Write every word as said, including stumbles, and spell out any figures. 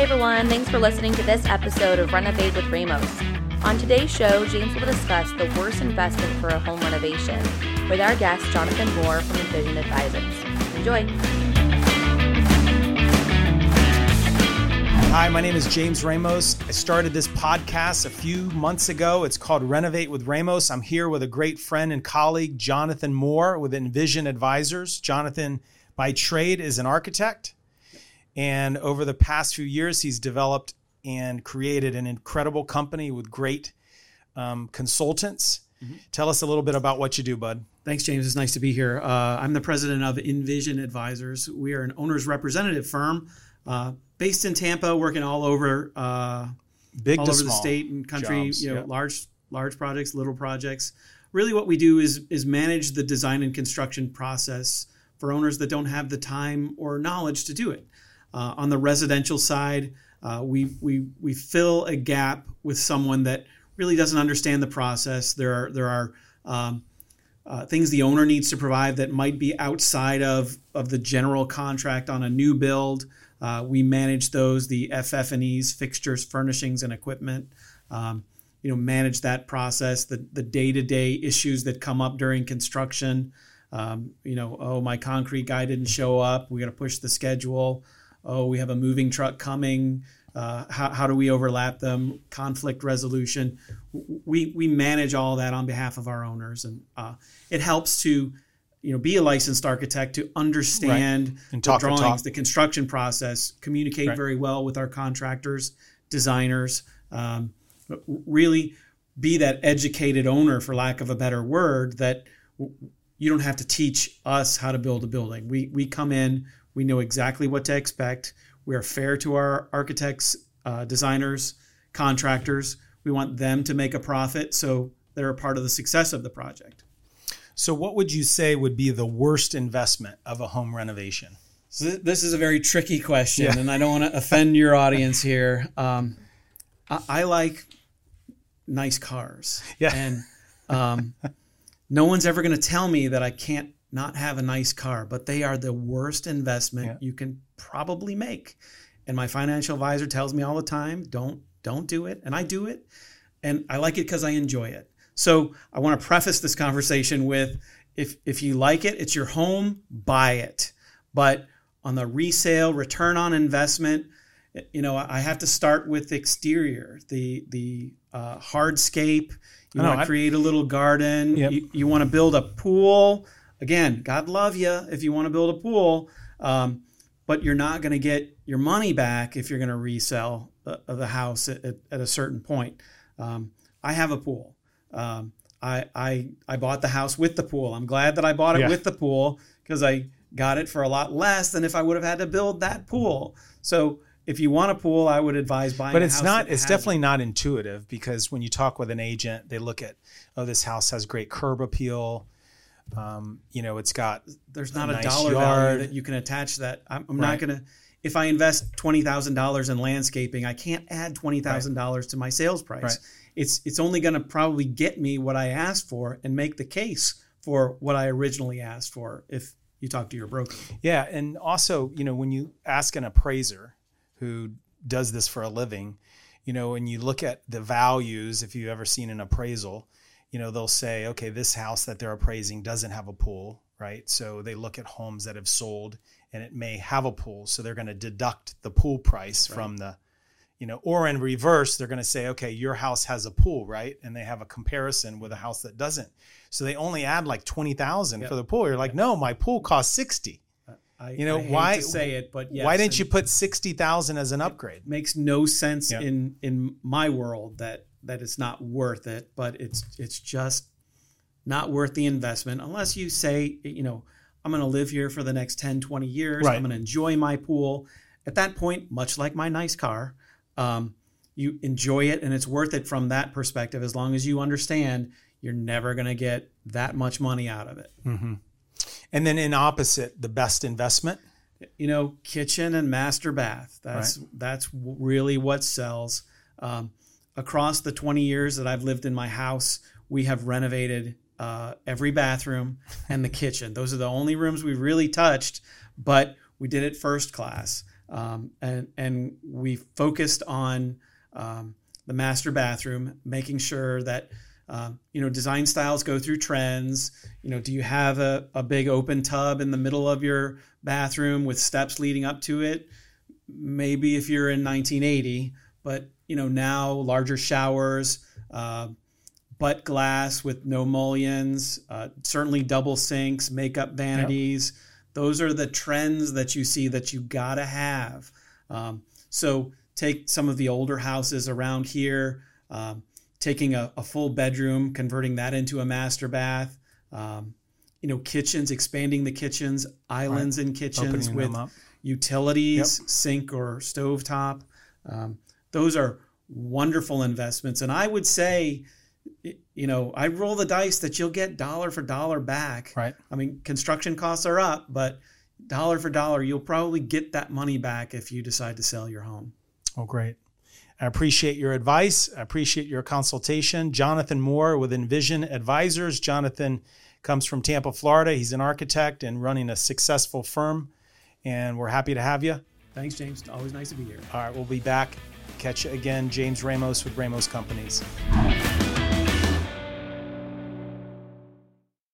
Hey everyone, thanks for listening to this episode of Renovate with Ramos. On today's show, James will discuss the worst investment for a home renovation with our guest, Jonathan Moore from InVision Advisors. Enjoy. Hi, my name is James Ramos. I started this podcast a few months ago. It's called Renovate with Ramos. I'm here with a great friend and colleague, Jonathan Moore with InVision Advisors. Jonathan, by trade, is an architect. And over the past few years, he's developed and created an incredible company with great um, consultants. Mm-hmm. Tell us a little bit about what you do, bud. Thanks, James. It's nice to be here. Uh, I'm the president of InVision Advisors. We are an owner's representative firm uh, based in Tampa, working all over, uh, Big all to over small the state and country, jobs, you know, yeah. large large projects, little projects. Really what we do is is manage the design and construction process for owners that don't have the time or knowledge to do it. Uh, on the residential side, uh, we we we fill a gap with someone that really doesn't understand the process. There are there are um, uh, things the owner needs to provide that might be outside of of the general contract on a new build. Uh, we manage those, the F F and E's, fixtures, furnishings, and equipment. Um, you know, manage that process, the the day-to-day issues that come up during construction. Um, you know, oh, my concrete guy didn't show up. We got to push the schedule. Oh, we have a moving truck coming. Uh, how, how do we overlap them? Conflict resolution. We we manage all that on behalf of our owners, and uh, it helps to, you know, be a licensed architect to understand right. the drawings, the construction process, communicate right. very well with our contractors, designers. Um, really, be that educated owner, for lack of a better word, that you don't have to teach us how to build a building. We we come in. We know exactly what to expect. We are fair to our architects, uh, designers, contractors. We want them to make a profit, so they're a part of the success of the project. So what would you say would be the worst investment of a home renovation? So th- this is a very tricky question, yeah. and I don't want to offend your audience here. Um, I-, I like nice cars. Yeah. And um, no one's ever going to tell me that I can't not have a nice car, but they are the worst investment yeah. you can probably make. And my financial advisor tells me all the time, don't, don't do it. And I do it. And I like it because I enjoy it. So I want to preface this conversation with, if, if you like it, it's your home, buy it. But on the resale return on investment, you know, I have to start with exterior, the, the, uh, hardscape. You want to create a little garden. Yep. You, you want to build a pool. Again, God love you if you want to build a pool, um, but you're not going to get your money back if you're going to resell the, the house at, at, at a certain point. Um, I have a pool. Um, I, I I bought the house with the pool. I'm glad that I bought it yeah. with the pool because I got it for a lot less than if I would have had to build that pool. So if you want a pool, I would advise buying but a house. But it's not. It's definitely it. not intuitive, because when you talk with an agent, they look at, oh, this house has great curb appeal. Um, you know, it's got, there's not a, nice a dollar yard. value that you can attach that. I'm, I'm right. not going to, if I invest twenty thousand dollars in landscaping, I can't add twenty thousand dollars right. to my sales price. Right. It's, it's only going to probably get me what I asked for and make the case for what I originally asked for. If you talk to your broker. Yeah. And also, you know, when you ask an appraiser who does this for a living, you know, and you look at the values, if you've ever seen an appraisal, you know, they'll say, okay, this house that they're appraising doesn't have a pool, right? So they look at homes that have sold and it may have a pool. So they're going to deduct the pool price right. from the, you know, or in reverse, they're going to say, okay, your house has a pool, right? And they have a comparison with a house that doesn't. So they only add like twenty thousand yep. for the pool. You're like, yep. no, my pool costs sixty. I, you know, I hate why to say it, but yes, why didn't you put sixty thousand as an upgrade? Makes no sense yep. in, in my world that, that it's not worth it, but it's it's just not worth the investment unless you say, you know, I'm going to live here for the next ten, twenty years. Right. I'm going to enjoy my pool. At that point, much like my nice car, um, you enjoy it and it's worth it from that perspective, as long as you understand you're never going to get that much money out of it. Mm-hmm. And then in opposite, the best investment? You know, kitchen and master bath. That's, right. that's really what sells. Um, Across the twenty years that I've lived in my house, we have renovated uh, every bathroom and the kitchen. Those are the only rooms we've really touched, but we did it first class. um, and and we focused on um, the master bathroom, making sure that um, you know design styles go through trends. You know, do you have a, a big open tub in the middle of your bathroom with steps leading up to it? Maybe if you're in nineteen eighty, but you know now larger showers, uh, butt glass with no mullions, uh, certainly double sinks, makeup vanities. Yep. Those are the trends that you see that you gotta have. Um, so take some of the older houses around here, um, taking a, a full bedroom, converting that into a master bath. Um, you know, kitchens, expanding the kitchens, islands right. in kitchens opening with utilities, yep. sink or stovetop. Um, those are wonderful investments. And I would say, you know, I roll the dice that you'll get dollar for dollar back. Right. I mean, construction costs are up, but dollar for dollar, you'll probably get that money back if you decide to sell your home. Oh, great. I appreciate your advice. I appreciate your consultation. Jonathan Moore with InVision Advisors. Jonathan comes from Tampa, Florida. He's an architect and running a successful firm, and we're happy to have you. Thanks, James. Always nice to be here. All right, we'll be back. Catch you again. James Ramos with Ramos Companies.